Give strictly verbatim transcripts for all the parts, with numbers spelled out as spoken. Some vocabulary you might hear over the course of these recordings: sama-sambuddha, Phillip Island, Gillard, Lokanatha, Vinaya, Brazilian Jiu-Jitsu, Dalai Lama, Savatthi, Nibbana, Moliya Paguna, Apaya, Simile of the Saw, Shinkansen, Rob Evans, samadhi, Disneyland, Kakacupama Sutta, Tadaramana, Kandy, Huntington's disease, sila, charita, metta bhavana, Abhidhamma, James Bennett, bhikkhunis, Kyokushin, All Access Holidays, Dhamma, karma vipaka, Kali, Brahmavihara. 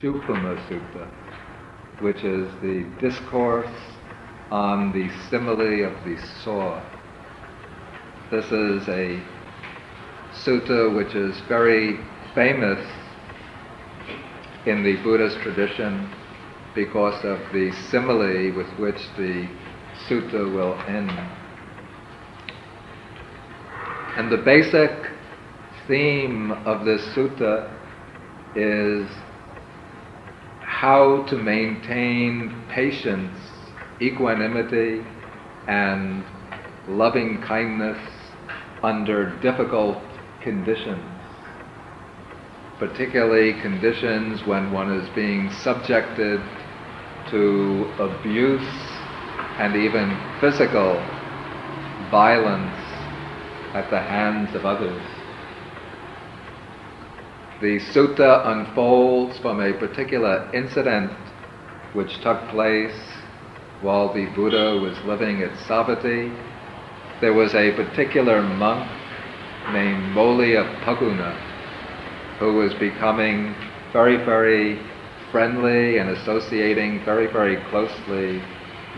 Kakacupama Sutta, which is the discourse on the simile of the saw. This is a sutta which is very famous in the Buddhist tradition because of the simile with which the sutta will end. And the basic theme of this sutta is how to maintain patience, equanimity, and loving kindness under difficult conditions, particularly conditions when one is being subjected to abuse and even physical violence at the hands of others. The sutta unfolds from a particular incident which took place while the Buddha was living at Savatthi. There was a particular monk named Moliya Paguna who was becoming very, very friendly and associating very, very closely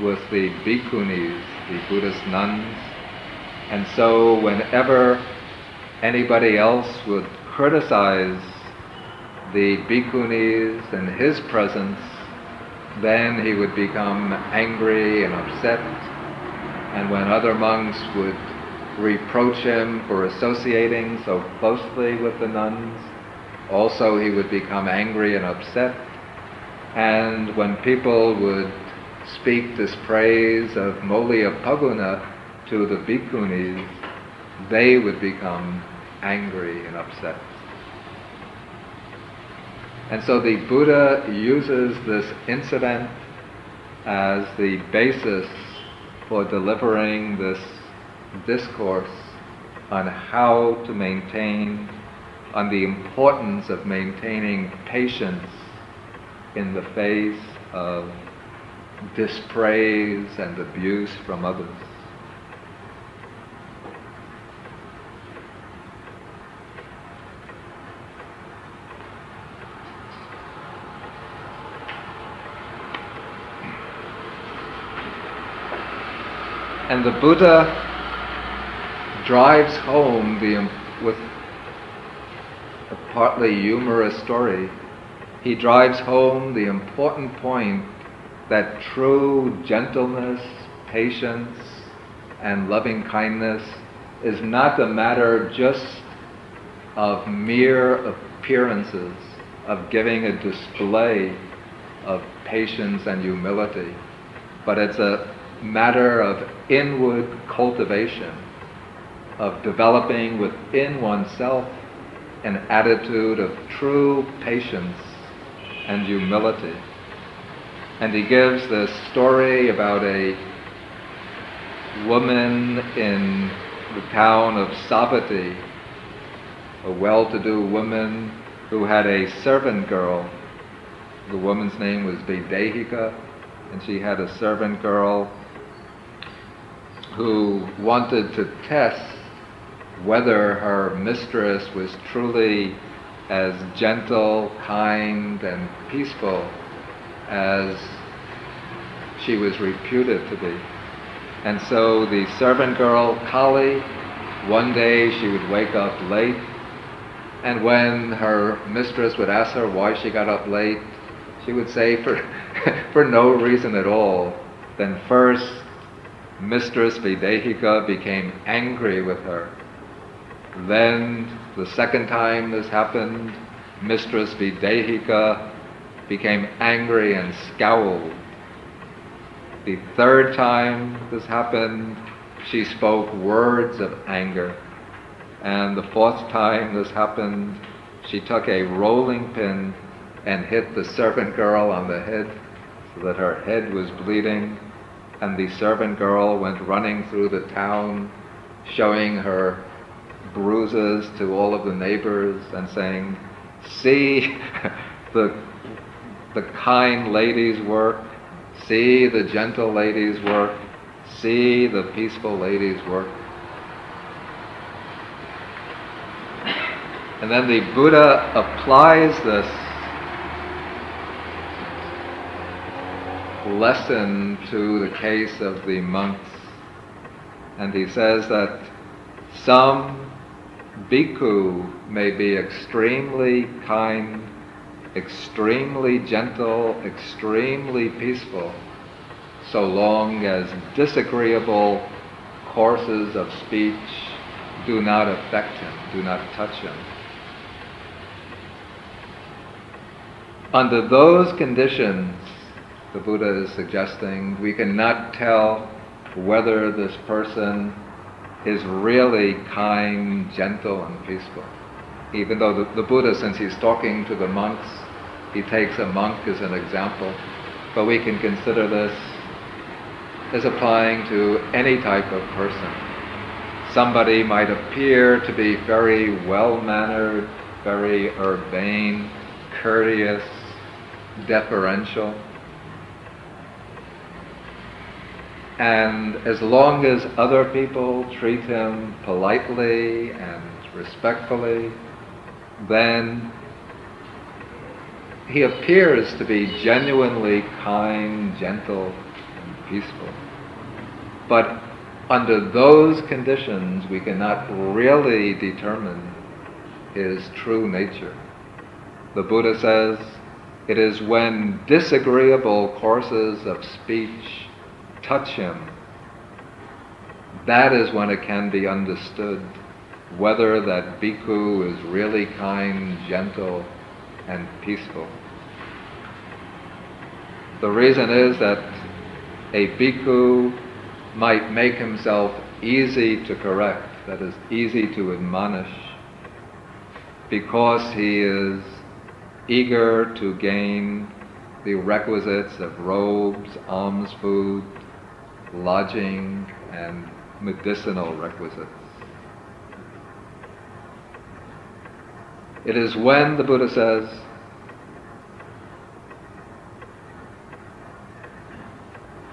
with the bhikkhunis, the Buddhist nuns. And so whenever anybody else would criticize the bhikkhunis in his presence, then he would become angry and upset. And when other monks would reproach him for associating so closely with the nuns, also he would become angry and upset. And when people would speak dispraise of Moliya Paguna to the bhikkhunis, they would become angry and upset. And so the Buddha uses this incident as the basis for delivering this discourse on how to maintain, on the importance of maintaining patience in the face of dispraise and abuse from others. And the Buddha drives home the, with a partly humorous story, he drives home the important point that true gentleness, patience, and loving kindness is not a matter just of mere appearances, of giving a display of patience and humility, but it's a matter of inward cultivation, of developing within oneself an attitude of true patience and humility. And he gives this story about a woman in the town of Savatthi, a well-to-do woman who had a servant girl. The woman's name was Vedehika, and she had a servant girl who wanted to test whether her mistress was truly as gentle, kind, and peaceful as she was reputed to be. And so the servant girl, Kali, one day she would wake up late, and when her mistress would ask her why she got up late, she would say for, for no reason at all. Then first, Mistress Vedehika became angry with her. Then, the second time this happened, Mistress Vedehika became angry and scowled. The third time this happened, she spoke words of anger. And the fourth time this happened, she took a rolling pin and hit the servant girl on the head so that her head was bleeding. And the servant girl went running through the town, showing her bruises to all of the neighbors and saying, "See the, the kind lady's work, see the gentle lady's work, see the peaceful lady's work." And then the Buddha applies this lesson to the case of the monks. And he says that some bhikkhu may be extremely kind, extremely gentle, extremely peaceful, so long as disagreeable courses of speech do not affect him, do not touch him. Under those conditions, the Buddha is suggesting, we cannot tell whether this person is really kind, gentle, and peaceful. Even though the, the Buddha, since he's talking to the monks, he takes a monk as an example, but we can consider this as applying to any type of person. Somebody might appear to be very well-mannered, very urbane, courteous, deferential, and as long as other people treat him politely and respectfully, then he appears to be genuinely kind, gentle, and peaceful. But under those conditions, we cannot really determine his true nature. The Buddha says, it is when disagreeable courses of speech touch him, that is when it can be understood whether that bhikkhu is really kind, gentle, and peaceful. The reason is that a bhikkhu might make himself easy to correct, that is, easy to admonish, because he is eager to gain the requisites of robes, alms food, lodging, and medicinal requisites. It is when, the Buddha says,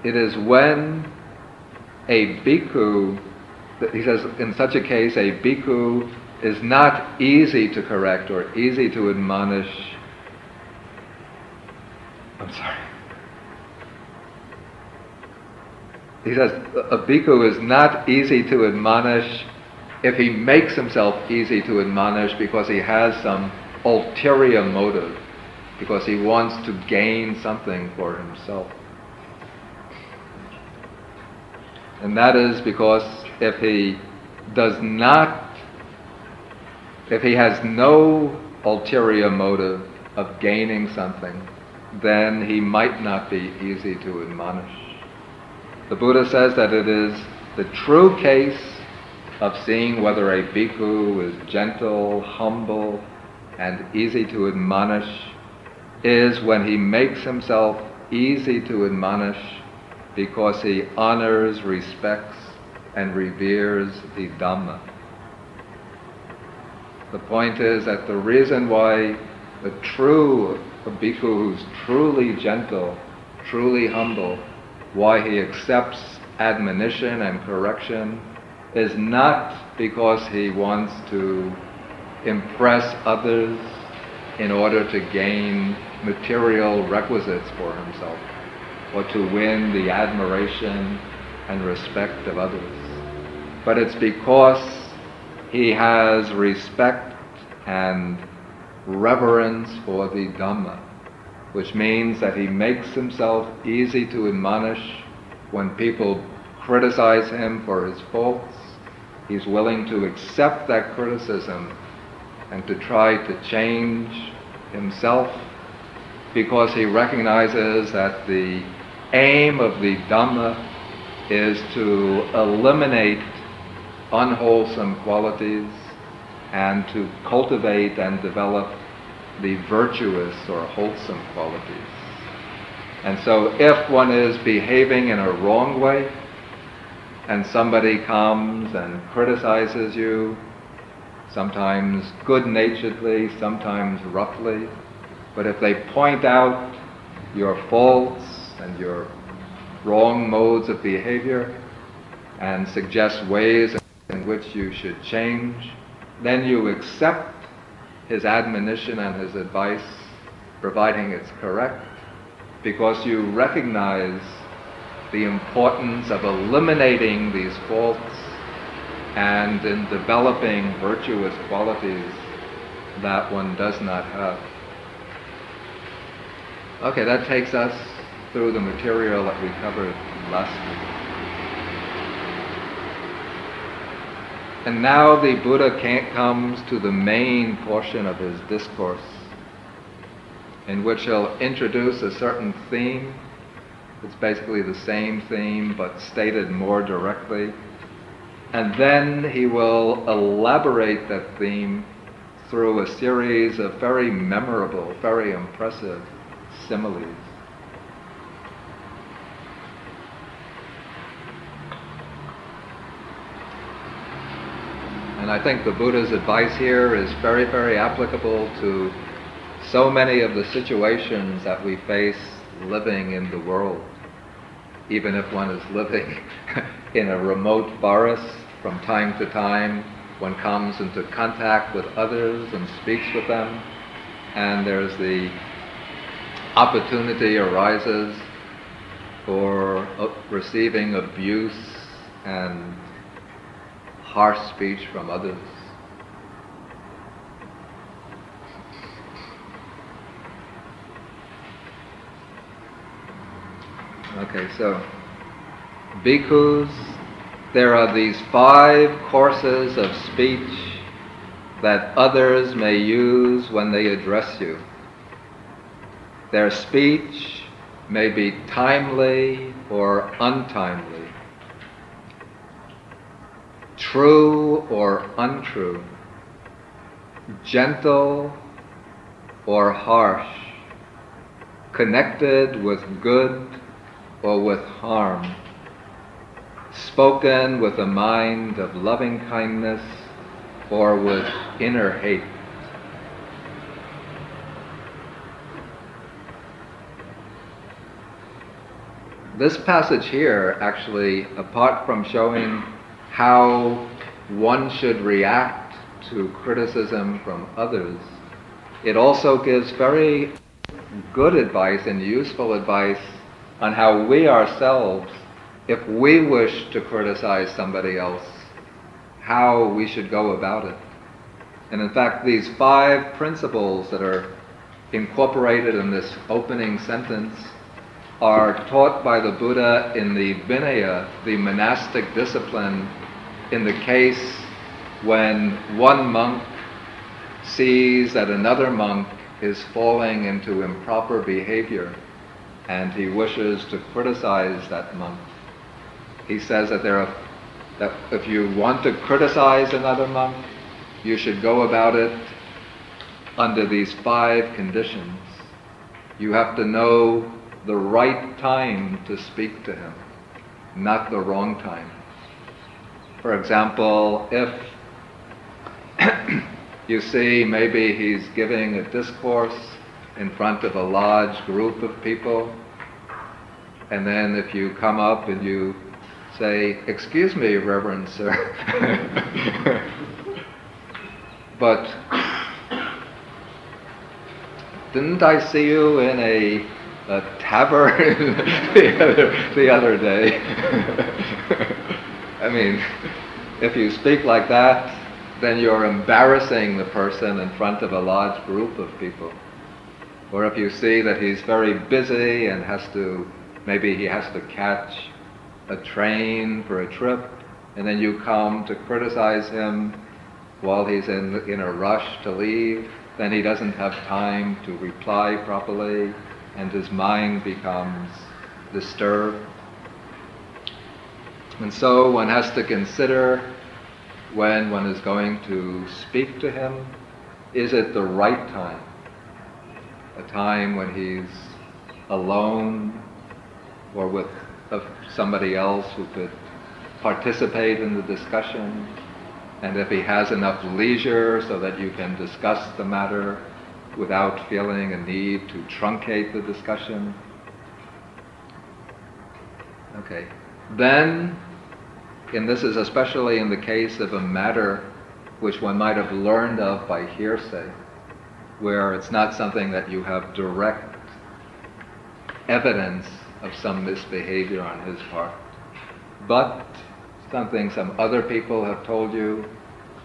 it is when a bhikkhu, he says, in such a case, a bhikkhu is not easy to correct or easy to admonish. I'm sorry. He says, a bhikkhu is not easy to admonish if he makes himself easy to admonish because he has some ulterior motive, because he wants to gain something for himself. And that is because if he does not, if he has no ulterior motive of gaining something, then he might not be easy to admonish. The Buddha says that it is the true case of seeing whether a bhikkhu is gentle, humble, and easy to admonish is when he makes himself easy to admonish because he honors, respects, and reveres the Dhamma. The point is that the reason why the true a bhikkhu who's truly gentle, truly humble, why he accepts admonition and correction is not because he wants to impress others in order to gain material requisites for himself or to win the admiration and respect of others. But it's because he has respect and reverence for the Dhamma, which means that he makes himself easy to admonish. When people criticize him for his faults, he's willing to accept that criticism and to try to change himself, because he recognizes that the aim of the Dhamma is to eliminate unwholesome qualities and to cultivate and develop the virtuous or wholesome qualities. And so if one is behaving in a wrong way and somebody comes and criticizes you, sometimes good-naturedly, sometimes roughly, but if they point out your faults and your wrong modes of behavior and suggest ways in which you should change, then you accept his admonition and his advice, providing it's correct, because you recognize the importance of eliminating these faults and in developing virtuous qualities that one does not have. Okay, that takes us through the material that we covered last week. And now the Buddha comes to the main portion of his discourse, in which he'll introduce a certain theme. It's basically the same theme, but stated more directly. And then he will elaborate that theme through a series of very memorable, very impressive similes. And I think the Buddha's advice here is very, very applicable to so many of the situations that we face living in the world, even if one is living in a remote forest. From time to time one comes into contact with others and speaks with them, and there's the opportunity arises for receiving abuse and harsh speech from others. Okay, so, bhikkhus, there are these five courses of speech that others may use when they address you. Their speech may be timely or untimely, true or untrue, gentle or harsh, connected with good or with harm, spoken with a mind of loving kindness or with inner hate. This passage here, actually, apart from showing how one should react to criticism from others, it also gives very good advice and useful advice on how we ourselves, if we wish to criticize somebody else, how we should go about it. And in fact, these five principles that are incorporated in this opening sentence are taught by the Buddha in the Vinaya, the monastic discipline, in the case when one monk sees that another monk is falling into improper behavior and he wishes to criticize that monk. He says that there are, that if you want to criticize another monk, you should go about it under these five conditions. You have to know the right time to speak to him, not the wrong time. For example, if you see maybe he's giving a discourse in front of a large group of people, and then if you come up and you say, "Excuse me, Reverend Sir, but didn't I see you in a, a tavern the other, the other day?" I mean, if you speak like that, then you're embarrassing the person in front of a large group of people. Or if you see that he's very busy and has to, maybe he has to catch a train for a trip, and then you come to criticize him while he's in, in a rush to leave, then he doesn't have time to reply properly, and his mind becomes disturbed. And so one has to consider, when one is going to speak to him, is it the right time? A time when he's alone or with somebody else who could participate in the discussion, and if he has enough leisure so that you can discuss the matter without feeling a need to truncate the discussion. Okay. Then, and this is especially in the case of a matter which one might have learned of by hearsay, where it's not something that you have direct evidence of some misbehavior on his part, but something some other people have told you,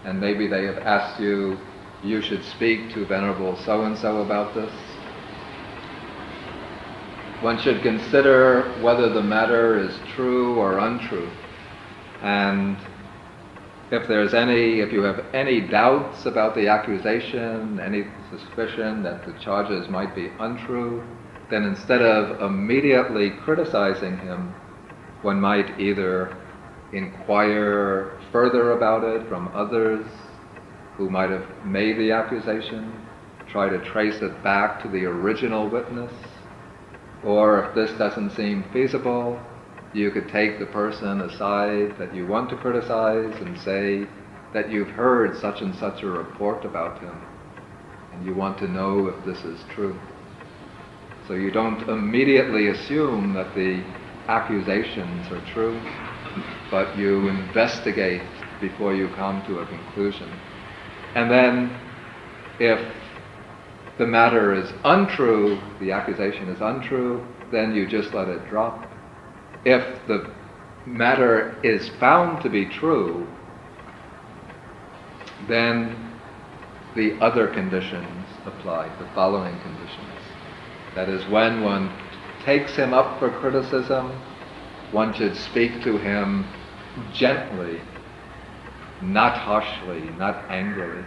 and maybe they have asked you, you should speak to Venerable so-and-so about this. One should consider whether the matter is true or untrue, and if there's any, if you have any doubts about the accusation, any suspicion that the charges might be untrue, then instead of immediately criticizing him, one might either inquire further about it from others who might have made the accusation, try to trace it back to the original witness, or if this doesn't seem feasible, you could take the person aside that you want to criticize and say that you've heard such and such a report about him, and you want to know if this is true. So you don't immediately assume that the accusations are true, but you investigate before you come to a conclusion. And then if the matter is untrue, the accusation is untrue, then you just let it drop. If the matter is found to be true, then the other conditions apply, the following conditions. That is, when one takes him up for criticism, one should speak to him gently, not harshly, not angrily.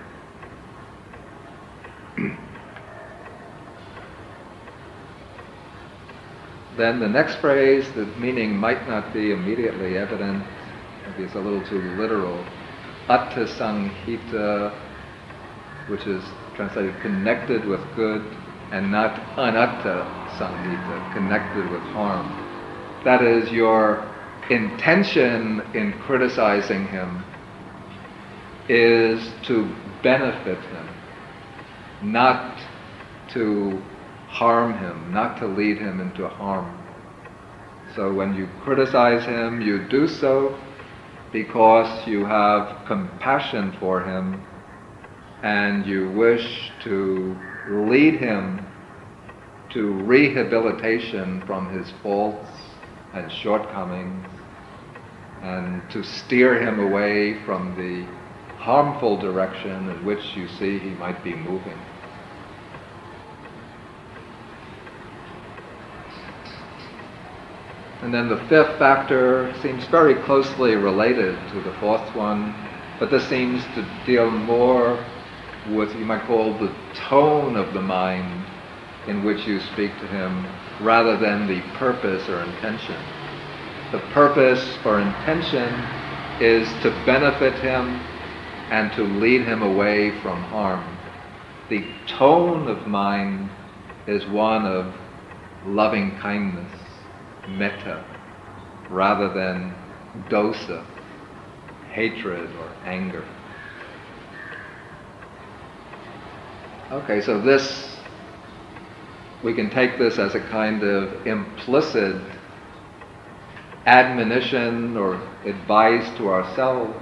Then the next phrase, the meaning might not be immediately evident, maybe it's a little too literal, atta sanghita, which is translated connected with good, and not anatta sanghita, connected with harm. That is, your intention in criticizing him is to benefit him, not to harm him, not to lead him into harm. So when you criticize him, you do so because you have compassion for him and you wish to lead him to rehabilitation from his faults and shortcomings, and to steer him away from the harmful direction in which you see he might be moving. And then the fifth factor seems very closely related to the fourth one, but this seems to deal more with, you might call, the tone of the mind in which you speak to him, rather than the purpose or intention. The purpose or intention is to benefit him and to lead him away from harm. The tone of mind is one of loving kindness, metta, rather than dosa, hatred or anger. Okay, so this, we can take this as a kind of implicit admonition or advice to ourselves.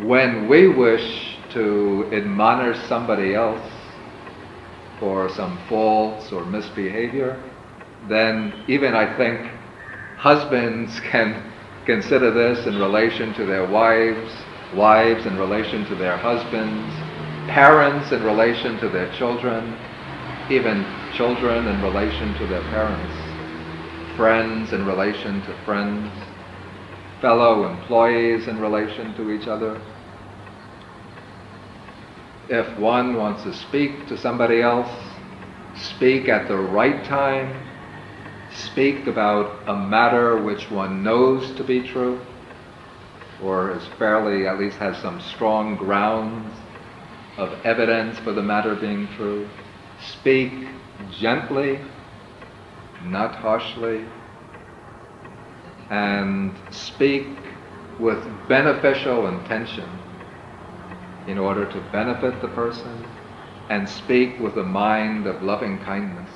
When we wish to admonish somebody else for some faults or misbehavior, then even I think husbands can consider this in relation to their wives, wives in relation to their husbands, parents in relation to their children, even children in relation to their parents, friends in relation to friends, fellow employees in relation to each other. If one wants to speak to somebody else, speak at the right time, speak about a matter which one knows to be true, or is fairly, at least has some strong grounds of evidence for the matter being true. Speak gently, not harshly, and speak with beneficial intention in order to benefit the person, and speak with a mind of loving kindness.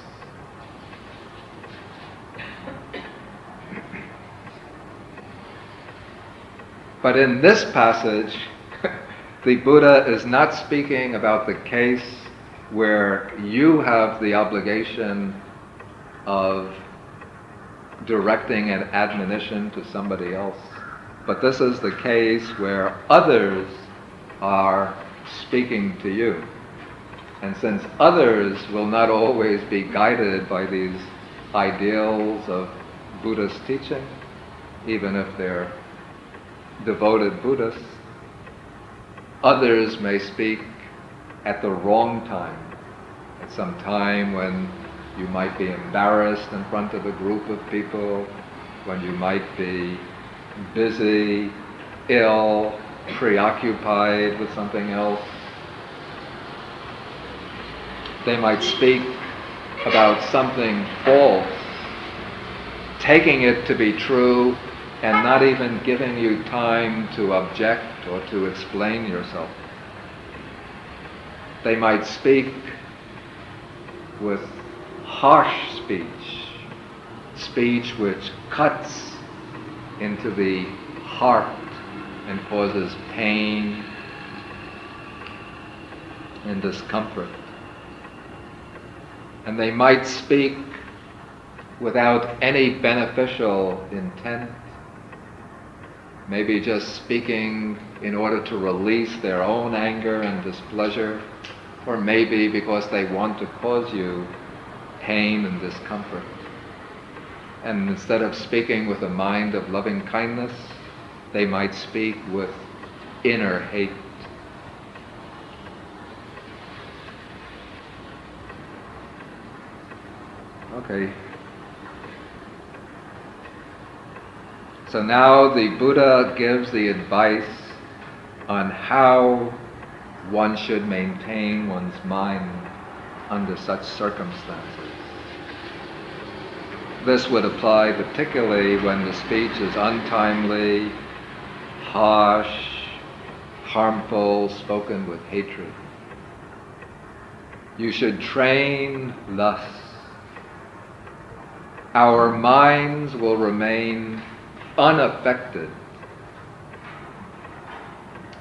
But in this passage, the Buddha is not speaking about the case where you have the obligation of directing an admonition to somebody else. But this is the case where others are speaking to you. And since others will not always be guided by these ideals of Buddhist teaching, even if they're devoted Buddhists, others may speak at the wrong time, at some time when you might be embarrassed in front of a group of people, when you might be busy, ill, preoccupied with something else. They might speak about something false, taking it to be true and not even giving you time to object or to explain yourself. They might speak with harsh speech, speech which cuts into the heart and causes pain and discomfort. And they might speak without any beneficial intent, maybe just speaking in order to release their own anger and displeasure, or maybe because they want to cause you pain and discomfort. And instead of speaking with a mind of loving kindness, they might speak with inner hate. Okay. So now the Buddha gives the advice on how one should maintain one's mind under such circumstances. This would apply particularly when the speech is untimely, harsh, harmful, spoken with hatred. You should train thus. Our minds will remain unaffected,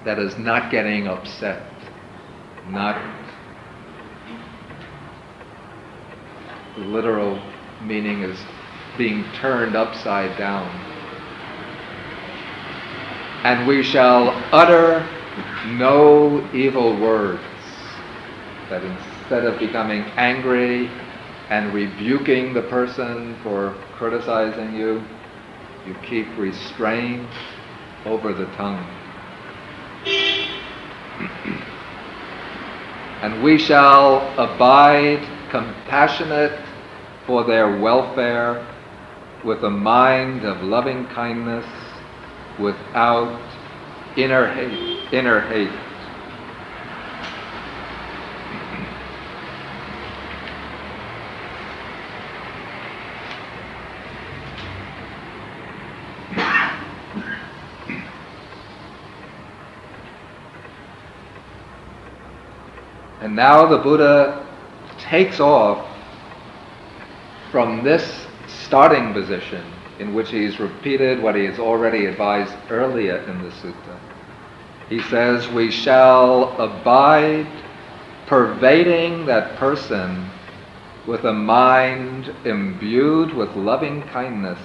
that is, not getting upset, not the literal meaning is being turned upside down. And we shall utter no evil words, that instead of becoming angry and rebuking the person for criticizing you, you keep restraint over the tongue. And we shall abide compassionate for their welfare with a mind of loving kindness without inner hate. Inner hate. And now the Buddha takes off from this starting position in which he's repeated what he has already advised earlier in the sutta. He says, we shall abide pervading that person with a mind imbued with loving kindness,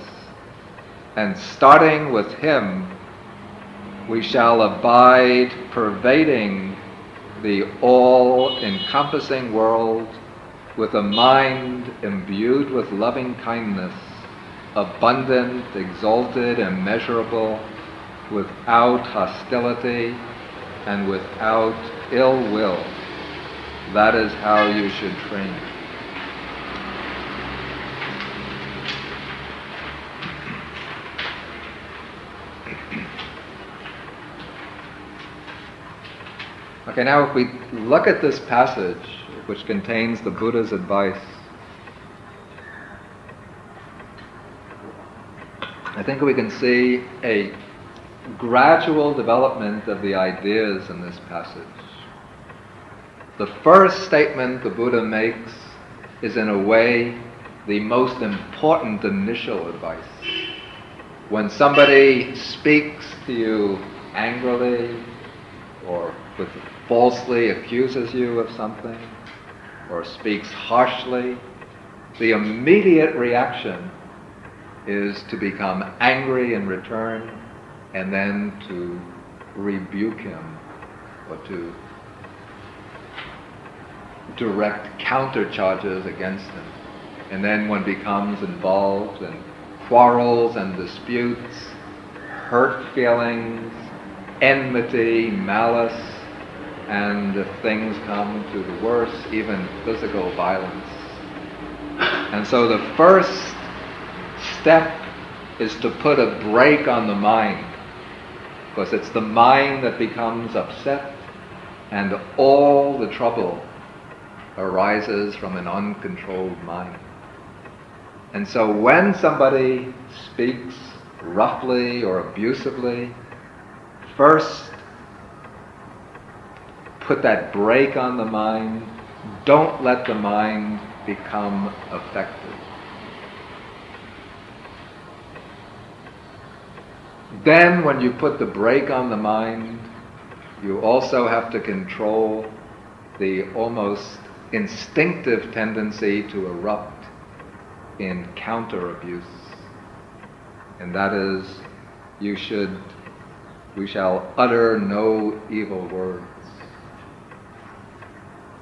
and starting with him, we shall abide pervading the all-encompassing world with a mind imbued with loving kindness, abundant, exalted, immeasurable, without hostility and without ill will. That is how you should train. Okay, now if we look at this passage, which contains the Buddha's advice, I think we can see a gradual development of the ideas in this passage. The first statement the Buddha makes is, in a way, the most important initial advice. When somebody speaks to you angrily, or with falsely accuses you of something, or speaks harshly, the immediate reaction is to become angry in return and then to rebuke him or to direct counter charges against him. And then one becomes involved in quarrels and disputes, hurt feelings, enmity, malice, and if things come to the worst, even physical violence. And so the first step is to put a brake on the mind, because it's the mind that becomes upset, and all the trouble arises from an uncontrolled mind. And so when somebody speaks roughly or abusively, first put that brake on the mind. Don't let the mind become affected. Then when you put the brake on the mind, you also have to control the almost instinctive tendency to erupt in counter-abuse. And that is, you should, we shall utter no evil words.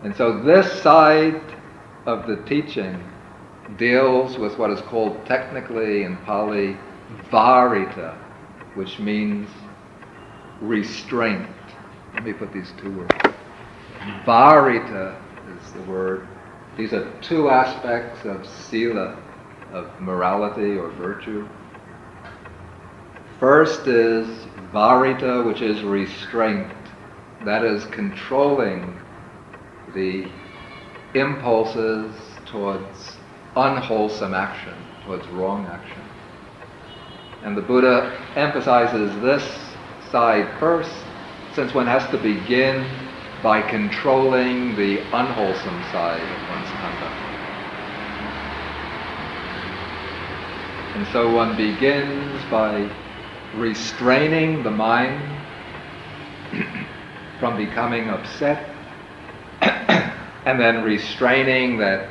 And so this side of the teaching deals with what is called technically in Pali vārita, which means restraint. Let me put these two words. Vārita is the word. These are two aspects of sila, of morality or virtue. First is vārita, which is restraint. That is controlling the impulses towards unwholesome action, towards wrong action. And the Buddha emphasizes this side first, since one has to begin by controlling the unwholesome side of one's conduct. And so one begins by restraining the mind from becoming upset, and then restraining that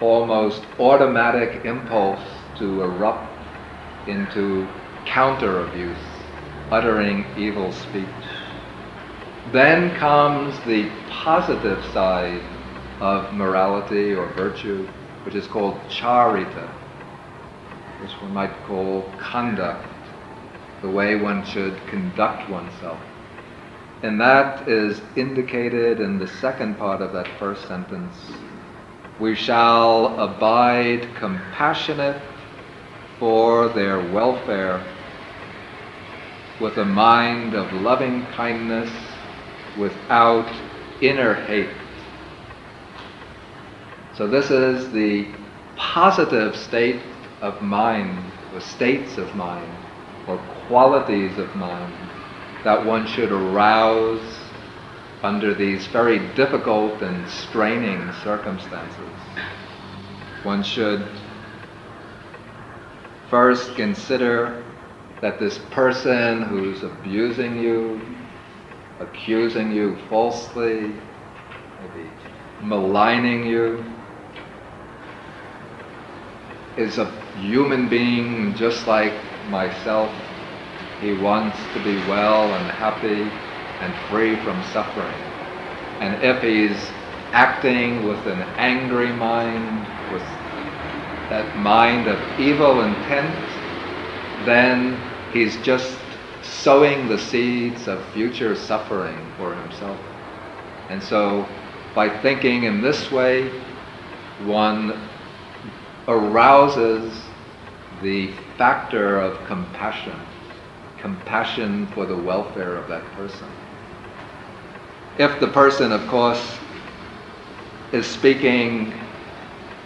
almost automatic impulse to erupt into counter-abuse, uttering evil speech. Then comes the positive side of morality or virtue, which is called charita, which one might call conduct, the way one should conduct oneself. And that is indicated in the second part of that first sentence. We shall abide compassionate for their welfare with a mind of loving kindness without inner hate. So this is the positive state of mind, or states of mind, or qualities of mind that one should arouse under these very difficult and straining circumstances. One should first consider that this person who's abusing you, accusing you falsely, maybe maligning you, is a human being just like myself. He wants to be well and happy and free from suffering. And if he's acting with an angry mind, with that mind of evil intent, then he's just sowing the seeds of future suffering for himself. And so by thinking in this way, one arouses the factor of compassion. compassion for the welfare of that person. If the person, of course, is speaking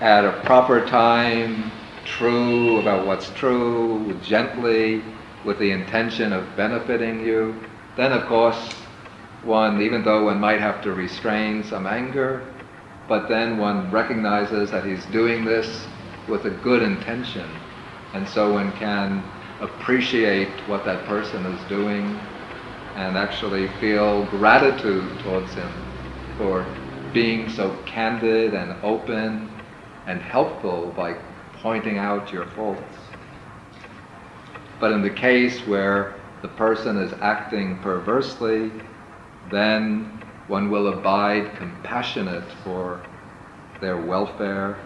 at a proper time, true about what's true, gently, with the intention of benefiting you, then of course one, even though one might have to restrain some anger, but then one recognizes that he's doing this with a good intention, and so one can appreciate what that person is doing and actually feel gratitude towards him for being so candid and open and helpful by pointing out your faults. But in the case where the person is acting perversely, then one will abide compassionate for their welfare,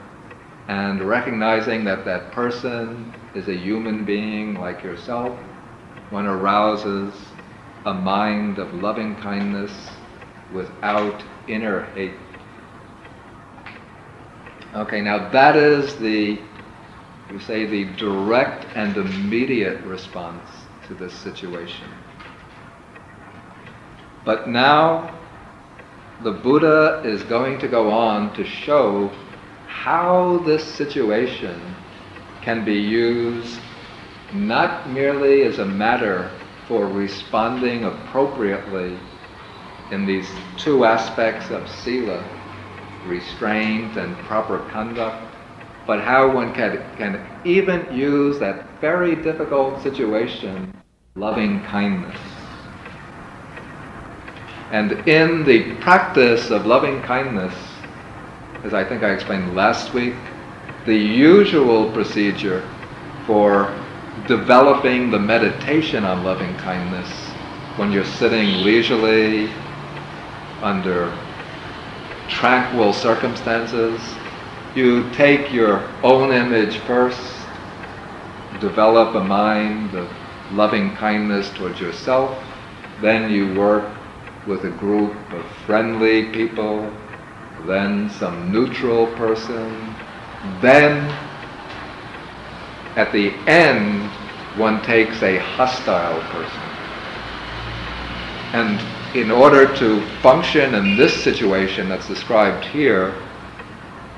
and recognizing that that person is a human being like yourself, one arouses a mind of loving kindness without inner hate. Okay, now that is the, we say, the direct and immediate response to this situation. But now the Buddha is going to go on to show how this situation can be used not merely as a matter for responding appropriately in these two aspects of sila, restraint and proper conduct, but how one can, can even use that very difficult situation, loving kindness. And in the practice of loving kindness, as I think I explained last week, the usual procedure for developing the meditation on loving kindness when you're sitting leisurely under tranquil circumstances, you take your own image first, develop a mind of loving kindness towards yourself, then you work with a group of friendly people, then some neutral person, then at the end one takes a hostile person. And in order to function in this situation that's described here,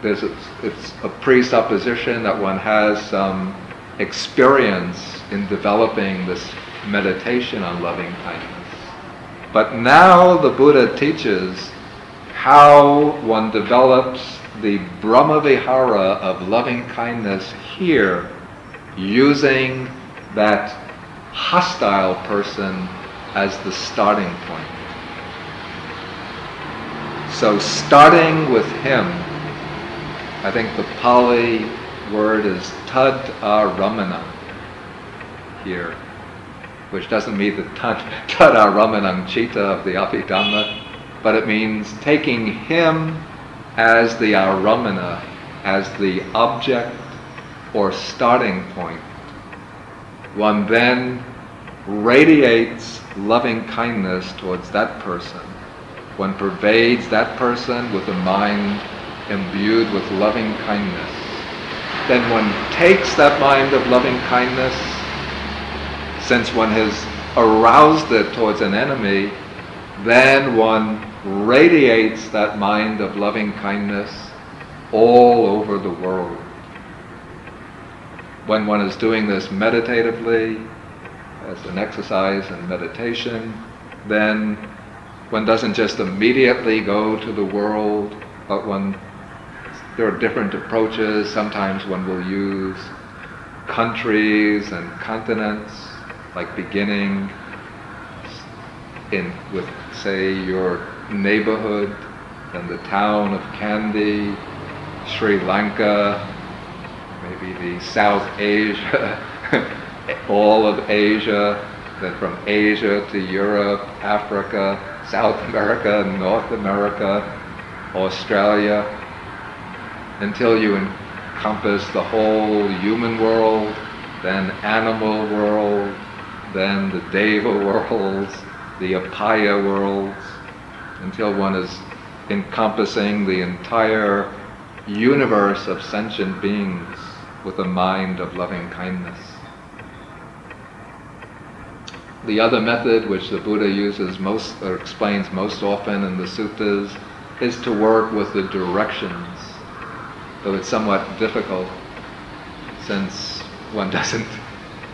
there's a, it's a presupposition that one has some experience in developing this meditation on loving kindness. But now the Buddha teaches how one develops the Brahmavihara of loving kindness here using that hostile person as the starting point. So starting with him, I think the Pali word is Tadaramana here, which doesn't mean the Tadaramana Citta of the Abhidhamma, but it means taking him as the aramana, as the object or starting point. One then radiates loving kindness towards that person. One pervades that person with a mind imbued with loving kindness. Then one takes that mind of loving kindness, since one has aroused it towards an enemy, then one radiates that mind of loving kindness all over the world. When one is doing this meditatively, as an exercise in meditation, then one doesn't just immediately go to the world, but one, there are different approaches. Sometimes one will use countries and continents, like beginning in with, say, your neighborhood and the town of Kandy, Sri Lanka, maybe the South Asia, all of Asia, then from Asia to Europe, Africa, South America, North America, Australia, until you encompass the whole human world, then animal world, then the Deva worlds, the Apaya worlds, until one is encompassing the entire universe of sentient beings with a mind of loving kindness. The other method, which the Buddha uses most, or explains most often in the suttas, is to work with the directions, though it's somewhat difficult since one doesn't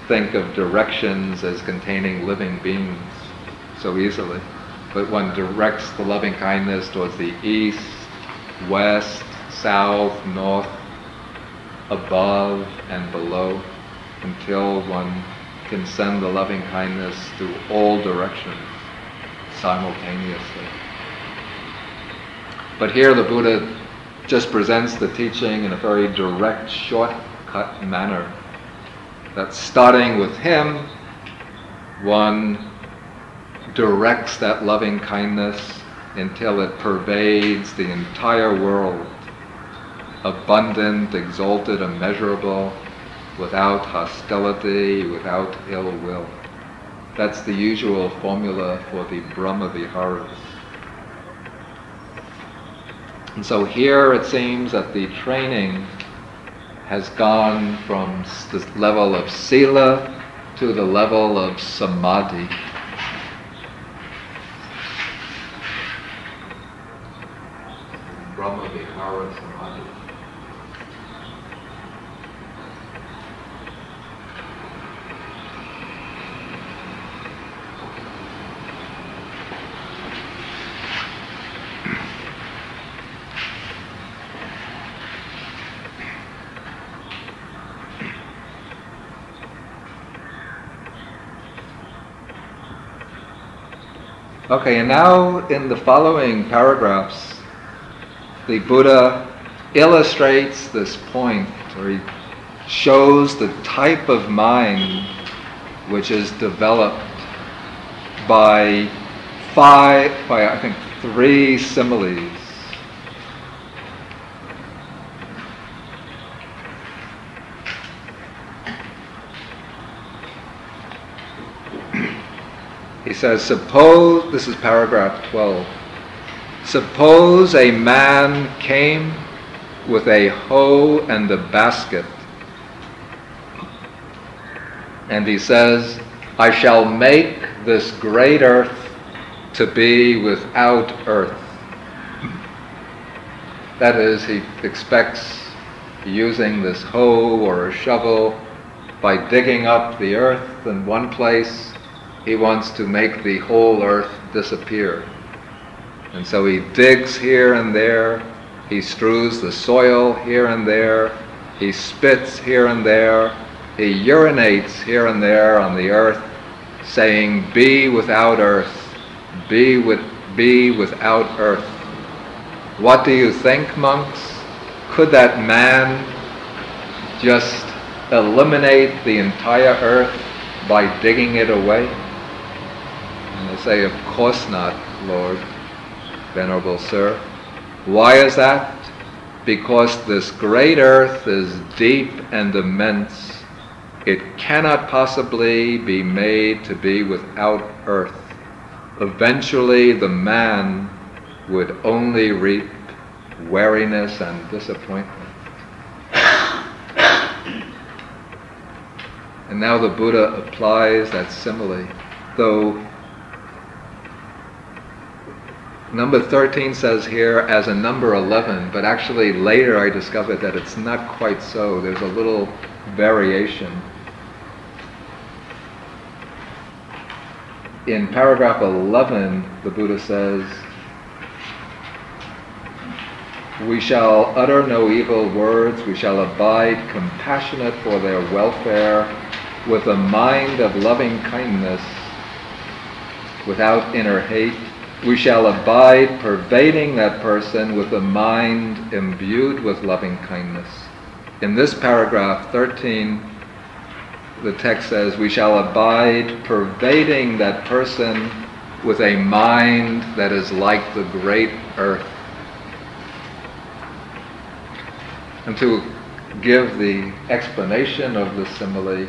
think of directions as containing living beings so easily, but one directs the loving kindness towards the east, west, south, north, above and below, until one can send the loving kindness to all directions simultaneously. But here the Buddha just presents the teaching in a very direct, shortcut manner, that starting with him, one directs that loving kindness until it pervades the entire world, abundant, exalted, immeasurable, without hostility, without ill will. That's the usual formula for the Brahmaviharas. And so here it seems that the training has gone from this level of sila to the level of samadhi. Brahmavihara samadhi. Okay, and now in the following paragraphs, the Buddha illustrates this point, or he shows the type of mind which is developed by five, by I think three similes. He says, suppose, this is paragraph twelve, suppose a man came with a hoe and a basket, and he says, I shall make this great earth to be without earth. That is, he expects using this hoe or a shovel by digging up the earth in one place. He wants to make the whole earth disappear. And so he digs here and there, he strews the soil here and there, he spits here and there, he urinates here and there on the earth, saying, be without earth, be, with, be without earth. What do you think, monks? Could that man just eliminate the entire earth by digging it away? They say, of course not, Lord, Venerable Sir. Why is that? Because this great earth is deep and immense. It cannot possibly be made to be without earth. Eventually the man would only reap weariness and disappointment. And now the Buddha applies that simile, though number thirteen says here as a number eleven, but actually later I discovered that it's not quite so. There's a little variation. In paragraph eleven, the Buddha says, we shall utter no evil words, we shall abide compassionate for their welfare, with a mind of loving kindness, without inner hate. We shall abide pervading that person with a mind imbued with loving kindness. In this paragraph thirteen, the text says, we shall abide pervading that person with a mind that is like the great earth. And to give the explanation of the simile,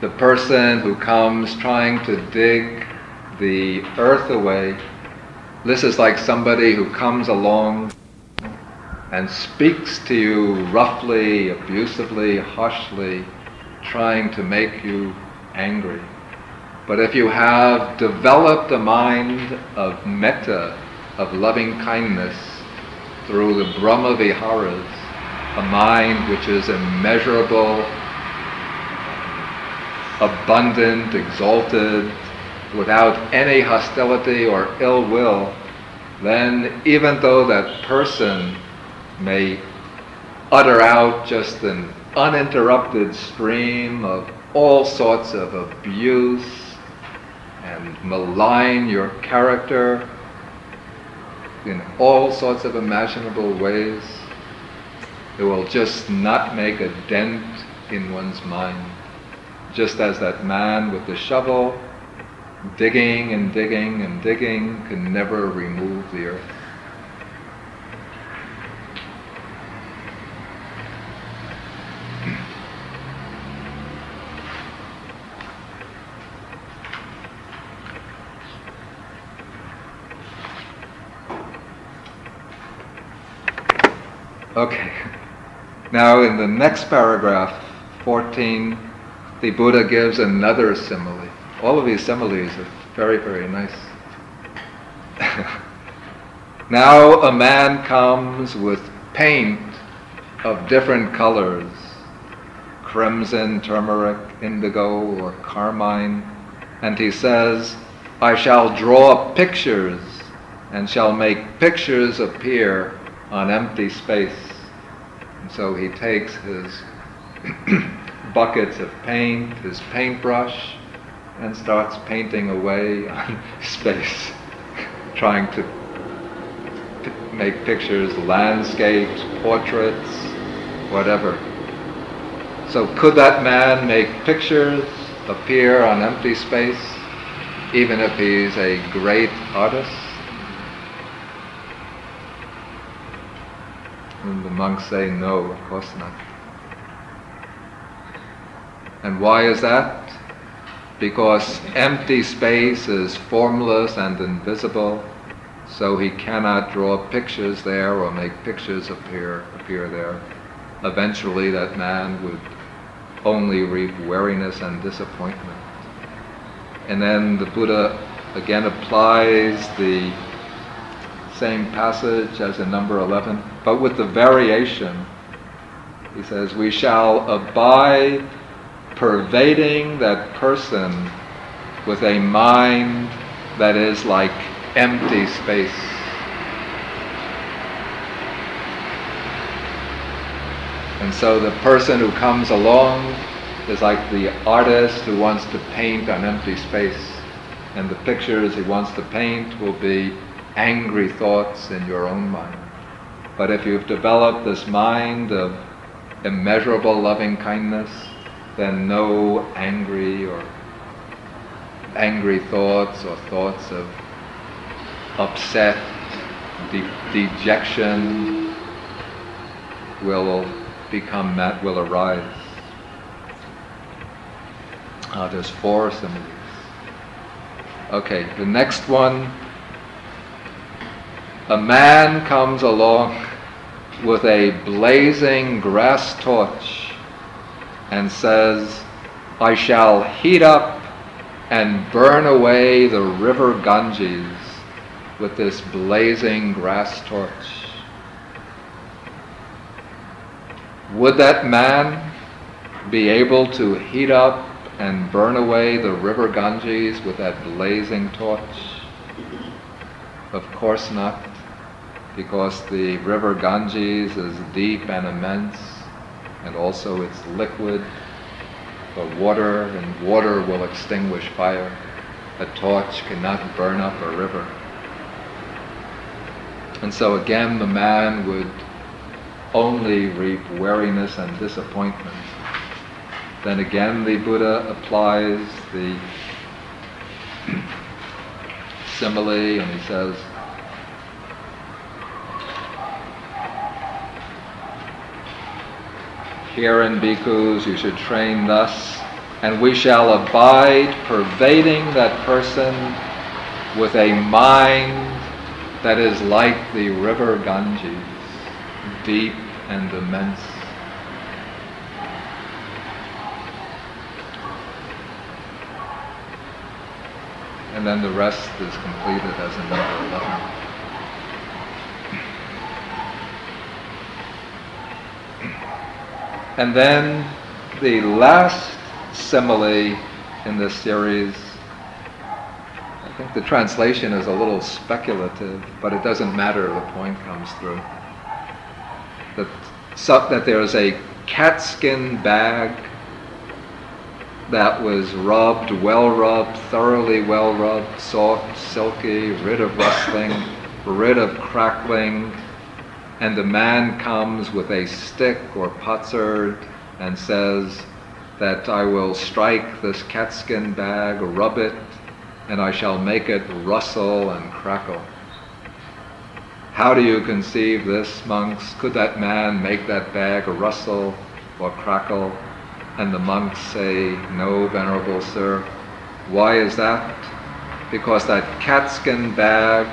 the person who comes trying to dig the earth away, this is like somebody who comes along and speaks to you roughly, abusively, harshly, trying to make you angry. But if you have developed a mind of metta, of loving kindness, through the Brahmaviharas, a mind which is immeasurable, abundant, exalted, without any hostility or ill will, then even though that person may utter out just an uninterrupted stream of all sorts of abuse and malign your character in all sorts of imaginable ways, it will just not make a dent in one's mind. just as that man with the shovel digging and digging and digging can never remove the earth. Okay, now in the next paragraph, fourteen, the Buddha gives another simile. All of these similes are very, very nice. Now a man comes with paint of different colors, crimson, turmeric, indigo, or carmine, and he says, I shall draw pictures and shall make pictures appear on empty space. And so he takes his buckets of paint, his paintbrush, and starts painting away on space, trying to p- make pictures, landscapes, portraits, whatever. So could that man make pictures appear on empty space, even if he's a great artist? And the monks say, no, of course not. And why is that? Because empty space is formless and invisible, so he cannot draw pictures there or make pictures appear, appear there. Eventually that man would only reap weariness and disappointment. And then the Buddha again applies the same passage as in number eleven, but with the variation. He says, we shall abide pervading that person with a mind that is like empty space. And so the person who comes along is like the artist who wants to paint on empty space, and the pictures he wants to paint will be angry thoughts in your own mind. But if you've developed this mind of immeasurable loving kindness, then no angry or angry thoughts or thoughts of upset, de- dejection will become that will arise. Uh, there's four similes. Okay, the next one. A man comes along with a blazing grass torch and says, I shall heat up and burn away the river Ganges with this blazing grass torch. Would that man be able to heat up and burn away the river Ganges with that blazing torch? Of course not. Because the river Ganges is deep and immense, and also it's liquid, the water, and water will extinguish fire. A torch cannot burn up a river. And so again, the man would only reap weariness and disappointment. Then again, the Buddha applies the simile, and he says, herein, bhikkhus, you should train thus, and we shall abide pervading that person with a mind that is like the river Ganges, deep and immense. And then the rest is completed as in number eleven. And then the last simile in this series, I think the translation is a little speculative, but it doesn't matter, the point comes through. That, that there is a catskin bag that was rubbed, well rubbed, thoroughly well rubbed, soft, silky, rid of rustling, rid of crackling, and the man comes with a stick or potsherd and says, that I will strike this catskin bag, rub it, and I shall make it rustle and crackle. How do you conceive this, monks? Could that man make that bag rustle or crackle? And the monks say, no, venerable sir. Why is that? Because that catskin bag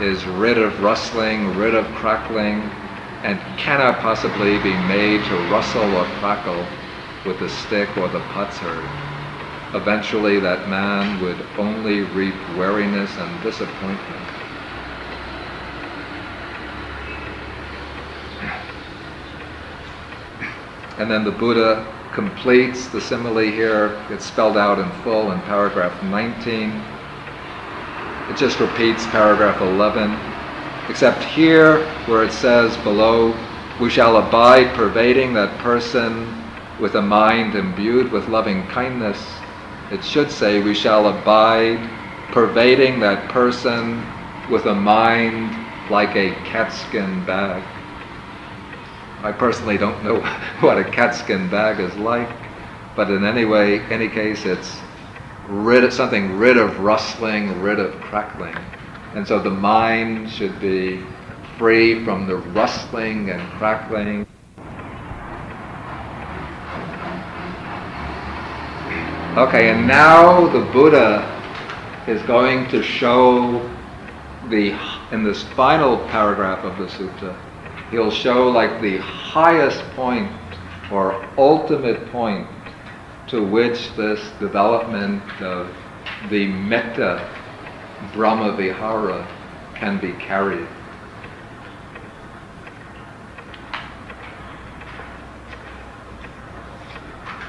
is rid of rustling, rid of crackling, and cannot possibly be made to rustle or crackle with the stick or the potsherd. Eventually that man would only reap weariness and disappointment. And then the Buddha completes the simile here. It's spelled out in full in paragraph nineteen. It just repeats paragraph eleven, except here where it says below, we shall abide pervading that person with a mind imbued with loving kindness. It should say we shall abide pervading that person with a mind like a catskin bag. I personally don't know what a catskin bag is like, but in any way, any case, it's rid of something, rid of rustling, rid of crackling. And so the mind should be free from the rustling and crackling. Okay, and now the Buddha is going to show the, in this final paragraph of the sutta, he'll show like the highest point or ultimate point to which this development of the metta Brahmavihara can be carried.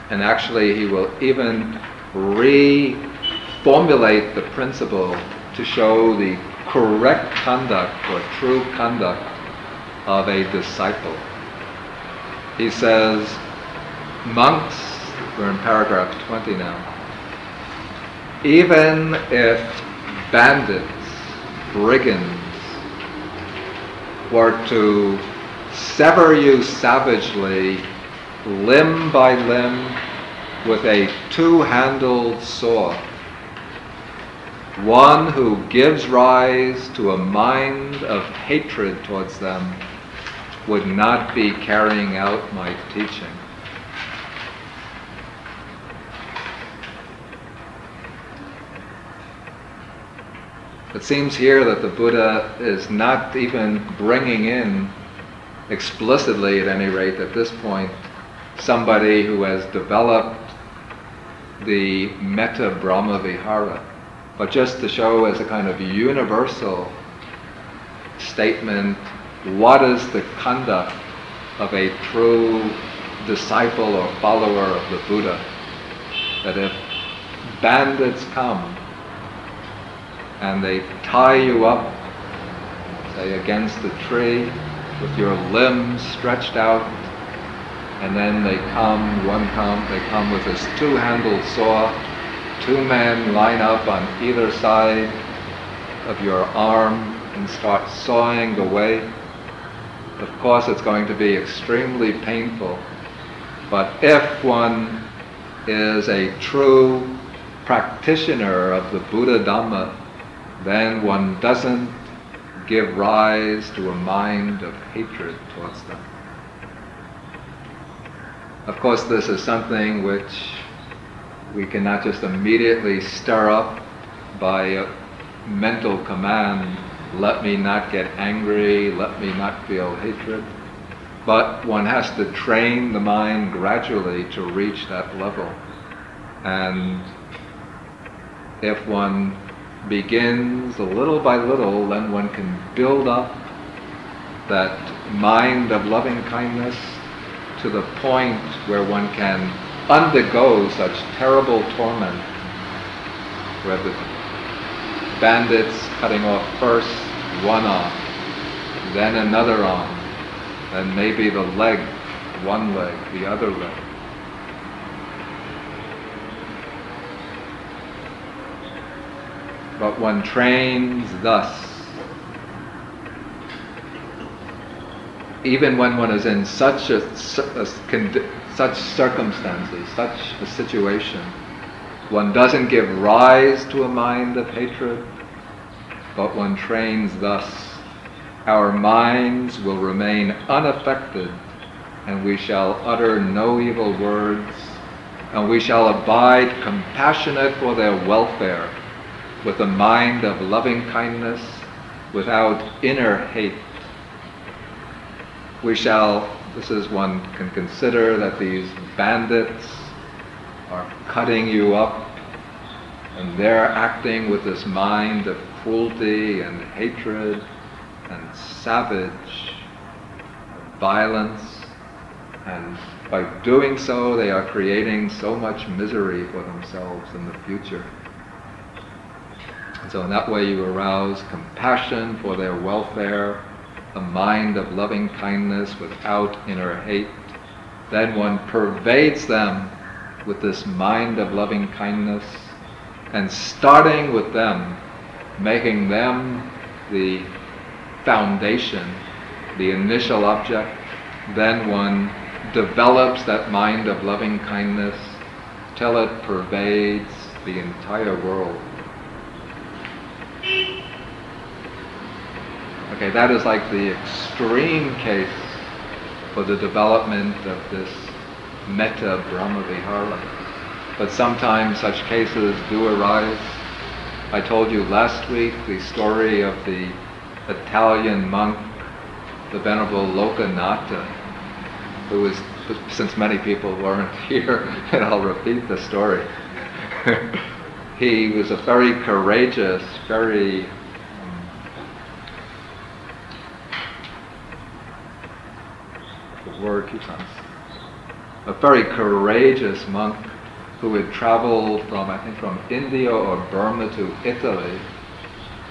And actually he will even reformulate the principle to show the correct conduct or true conduct of a disciple. He says, monks, we're in paragraph twenty now, even if bandits, brigands, were to sever you savagely, limb by limb, with a two-handled saw, one who gives rise to a mind of hatred towards them would not be carrying out my teaching. It seems here that the Buddha is not even bringing in explicitly, at any rate at this point, somebody who has developed the metta Brahmavihara, but just to show as a kind of universal statement what is the conduct of a true disciple or follower of the Buddha, that if bandits come and they tie you up, say against the tree with your limbs stretched out, and then they come, one come, they come with this two-handled saw, two men line up on either side of your arm and start sawing away. Of course it's going to be extremely painful, but if one is a true practitioner of the Buddha Dhamma, then one doesn't give rise to a mind of hatred towards them. Of course this is something which we cannot just immediately stir up by a mental command, let me not get angry, let me not feel hatred. But one has to train the mind gradually to reach that level. And if one begins little by little, then one can build up that mind of loving kindness to the point where one can undergo such terrible torment, where the bandits cutting off first one arm, then another arm, then maybe the leg, one leg, the other leg. But one trains thus. Even when one is in such a, a such circumstances, such a situation. One doesn't give rise to a mind of hatred, but one trains thus. Our minds will remain unaffected, and we shall utter no evil words, and we shall abide compassionate for their welfare, with a mind of loving kindness, without inner hate. We shall, this is one can consider that these bandits are cutting you up, and they're acting with this mind of cruelty and hatred and savage violence, and by doing so they are creating so much misery for themselves in the future. And so in that way you arouse compassion for their welfare, a mind of loving kindness without inner hate. Then one pervades them with this mind of loving kindness, and starting with them, making them the foundation, the initial object, then one develops that mind of loving kindness till it pervades the entire world. Okay, that is like the extreme case for the development of this metta Brahmavihara. But sometimes such cases do arise. I told you last week the story of the Italian monk, the Venerable Lokanatha, who was, since many people weren't here, and I'll repeat the story. He was a very courageous, very um, the word keeps on, a very courageous monk who had traveled from, I think, from India or Burma to Italy.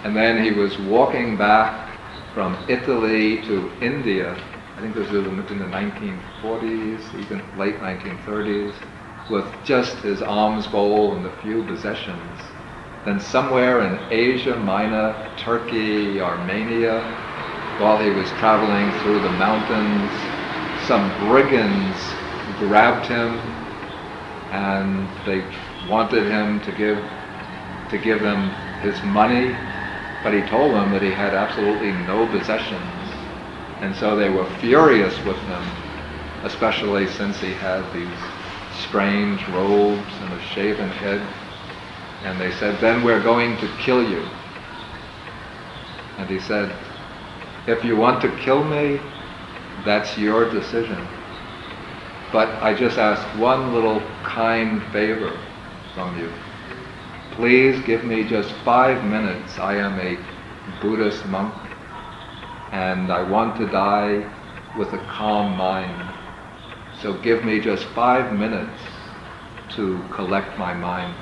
And then he was walking back from Italy to India, I think this was in the nineteen forties, even late nineteen thirties, with just his alms bowl and a few possessions. Then somewhere in Asia Minor, Turkey, Armenia, while he was traveling through the mountains, some brigands grabbed him and they wanted him to give, to give them his money. But he told them that he had absolutely no possessions, and so they were furious with him, especially since he had these strange robes and a shaven head, and they said, "Then we're going to kill you." And he said, "If you want to kill me, that's your decision. But I just ask one little kind favor from you. Please give me just five minutes. I am a Buddhist monk, and I want to die with a calm mind. So give me just five minutes to collect my mind."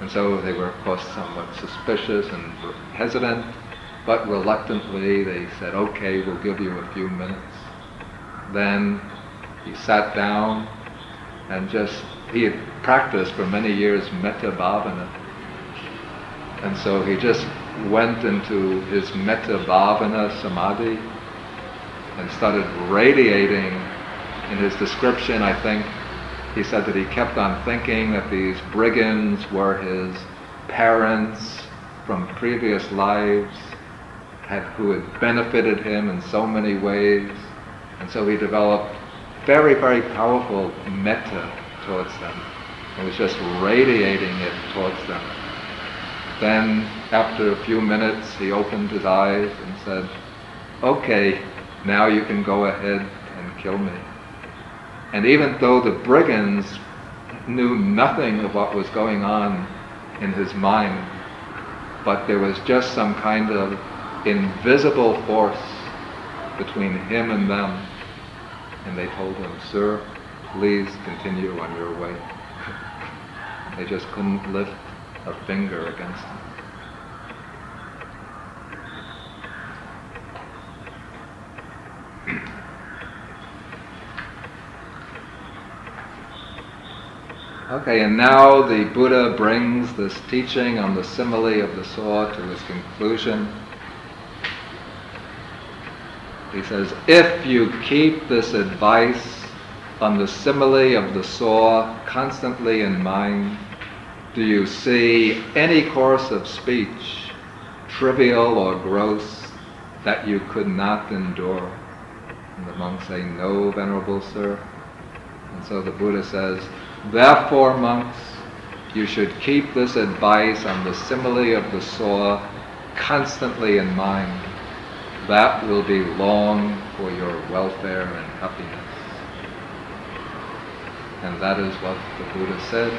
And so they were, of course, somewhat suspicious and hesitant, but reluctantly they said, "Okay, we'll give you a few minutes." Then he sat down and just, he had practiced for many years metta bhavana, and so he just went into his metta bhavana samadhi and started radiating. In his description, I think, he said that he kept on thinking that these brigands were his parents from previous lives had, who had benefited him in so many ways, and so he developed very, very powerful metta towards them. It was just radiating it towards them. Then, after a few minutes, he opened his eyes and said, "Okay, now you can go ahead and kill me." And even though the brigands knew nothing of what was going on in his mind, but there was just some kind of invisible force between him and them, and they told him, "Sir, please continue on your way." They just couldn't lift a finger against him. Okay, and now the Buddha brings this teaching on the simile of the saw to its conclusion. He says, "If you keep this advice on the simile of the saw constantly in mind? Do you see any course of speech, trivial or gross, that you could not endure? And the monks say, no, Venerable Sir. And so the Buddha says, therefore, monks, you should keep this advice on the simile of the saw constantly in mind. That will be long for your welfare and happiness. And that is what the Buddha said,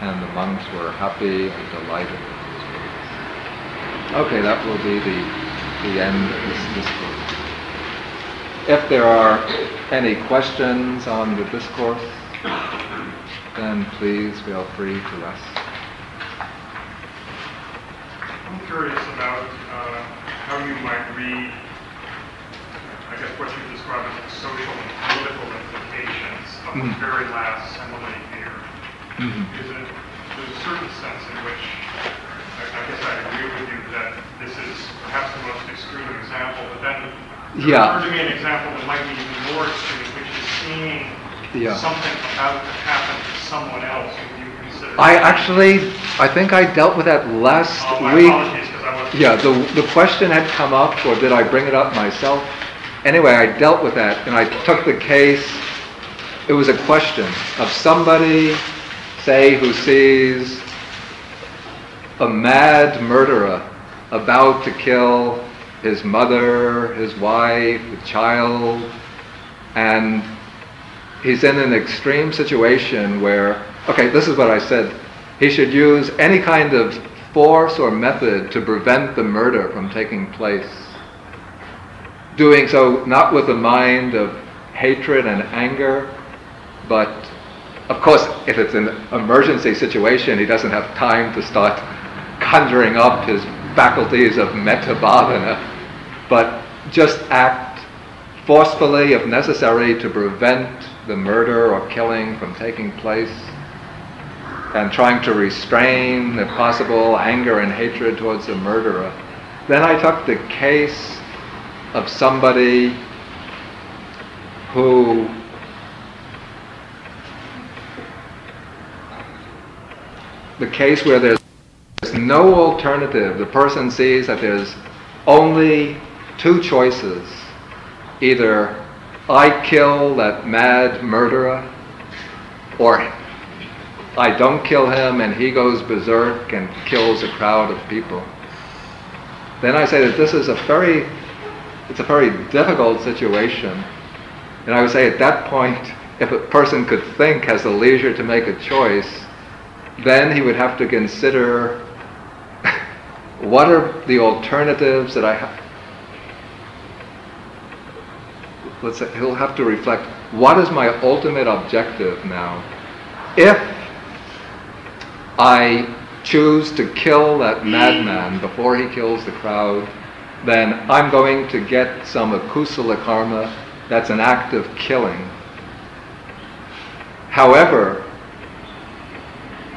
and the monks were happy and delighted with his words. Okay, that will be the, the end of this discourse. If there are any questions on the discourse, then please feel free to ask. I'm curious about uh, how you might read, I guess, what you describe as the social and political implications of mm-hmm. the very last simile here. Mm-hmm. Is it, there's a certain sense in which, I, I guess I agree with you that this is perhaps the most extreme example, but then there yeah. occurred to me an example that might be even more extreme, which is seeing yeah. something about to happen to someone else. I actually, I think I dealt with that last oh, my week. Apologies, 'cause I was yeah, the the question had come up, or did I bring it up myself? Anyway, I dealt with that, and I took the case. It was a question of somebody, say, who sees a mad murderer about to kill his mother, his wife, the child, and he's in an extreme situation where, okay, this is what I said. He should use any kind of force or method to prevent the murder from taking place. Doing so not with a mind of hatred and anger, but of course, if it's an emergency situation, he doesn't have time to start conjuring up his faculties of metta bhavana, but just act forcefully, if necessary, to prevent the murder or killing from taking place, and trying to restrain, if possible, anger and hatred towards the murderer. Then I took the case of somebody who the case where there's no alternative. The person sees that there's only two choices. Either I kill that mad murderer, or I don't kill him and he goes berserk and kills a crowd of people. Then I say that this is a very, it's a very difficult situation. And I would say at that point, if a person could think, has the leisure to make a choice, then he would have to consider what are the alternatives that I have. Let's say he'll have to reflect, what is my ultimate objective now? If I choose to kill that madman before he kills the crowd, then I'm going to get some akusala karma. That's an act of killing. However,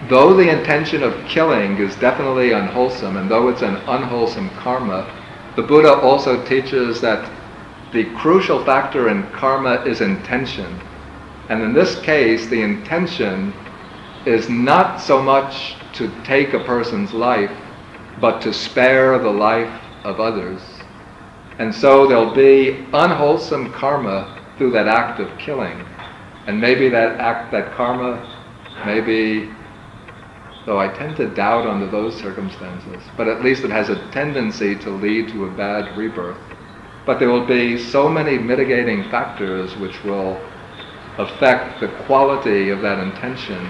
though the intention of killing is definitely unwholesome, and though it's an unwholesome karma, the Buddha also teaches that the crucial factor in karma is intention. And in this case, the intention is not so much to take a person's life, but to spare the life of others. And so there'll be unwholesome karma through that act of killing. And maybe that act, that karma, maybe, though I tend to doubt under those circumstances, but at least it has a tendency to lead to a bad rebirth. But there will be so many mitigating factors which will affect the quality of that intention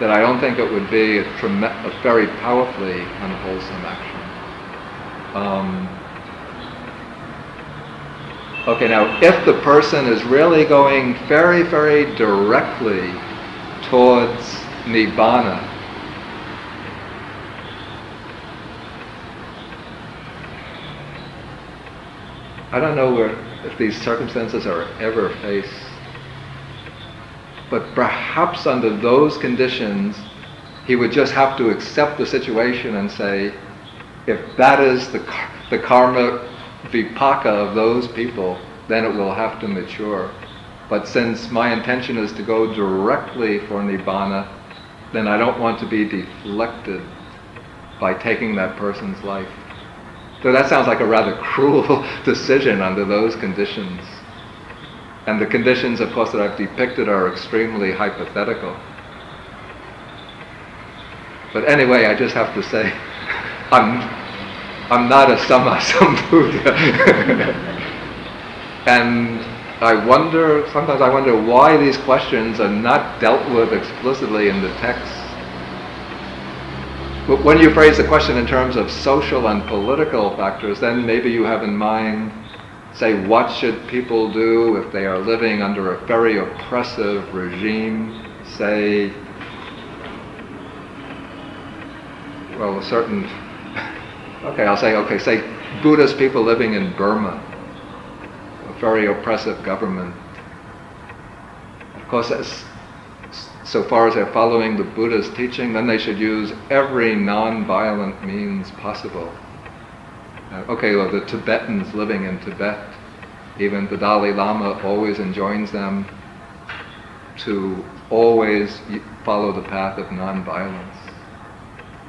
that I don't think it would be a, trem- a very powerfully unwholesome action. Um, okay, now if the person is really going very, very directly towards Nibbana, I don't know where, if these circumstances are ever faced, but perhaps under those conditions, he would just have to accept the situation and say, if that is the the karma vipaka of those people, then it will have to mature. But since my intention is to go directly for Nibbana, then I don't want to be deflected by taking that person's life. So that sounds like a rather cruel decision under those conditions. And the conditions, of course, that I've depicted are extremely hypothetical. But anyway, I just have to say, I'm, I'm not a sama-sambuddha. And I wonder, sometimes I wonder why these questions are not dealt with explicitly in the text. But when you phrase the question in terms of social and political factors, then maybe you have in mind, say, what should people do if they are living under a very oppressive regime, say, well, a certain, okay, I'll say, okay, say Buddhist people living in Burma, a very oppressive government. Of course, as, so far as they're following the Buddha's teaching, then they should use every non-violent means possible. Uh, okay, well, the Tibetans living in Tibet, even the Dalai Lama always enjoins them to always follow the path of non-violence.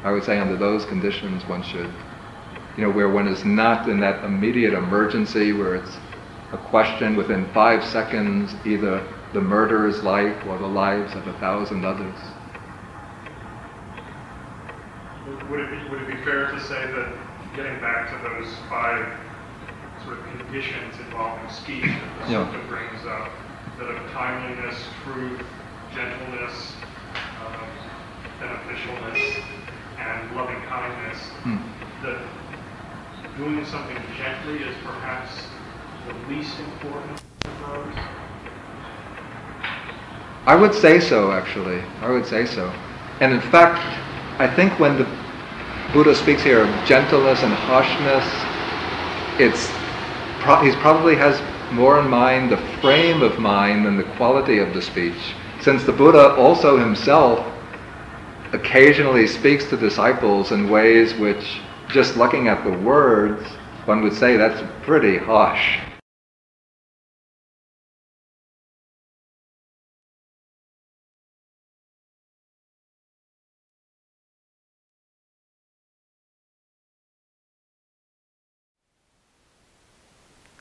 I would say under those conditions one should, you know, where one is not in that immediate emergency where it's a question within five seconds, either the murderer's life or the lives of a thousand others. Would it be, would it be fair to say that getting back to those five sort of conditions involving speech that the yeah. Sutta brings up, that of timeliness, truth, gentleness, um, beneficialness, and loving kindness, mm. that doing something gently is perhaps the least important of those? I would say so, actually. I would say so. And in fact, I think when the Buddha speaks here of gentleness and harshness, it's pro- he probably has more in mind the frame of mind than the quality of the speech. Since the Buddha also himself occasionally speaks to disciples in ways which, just looking at the words, one would say that's pretty harsh.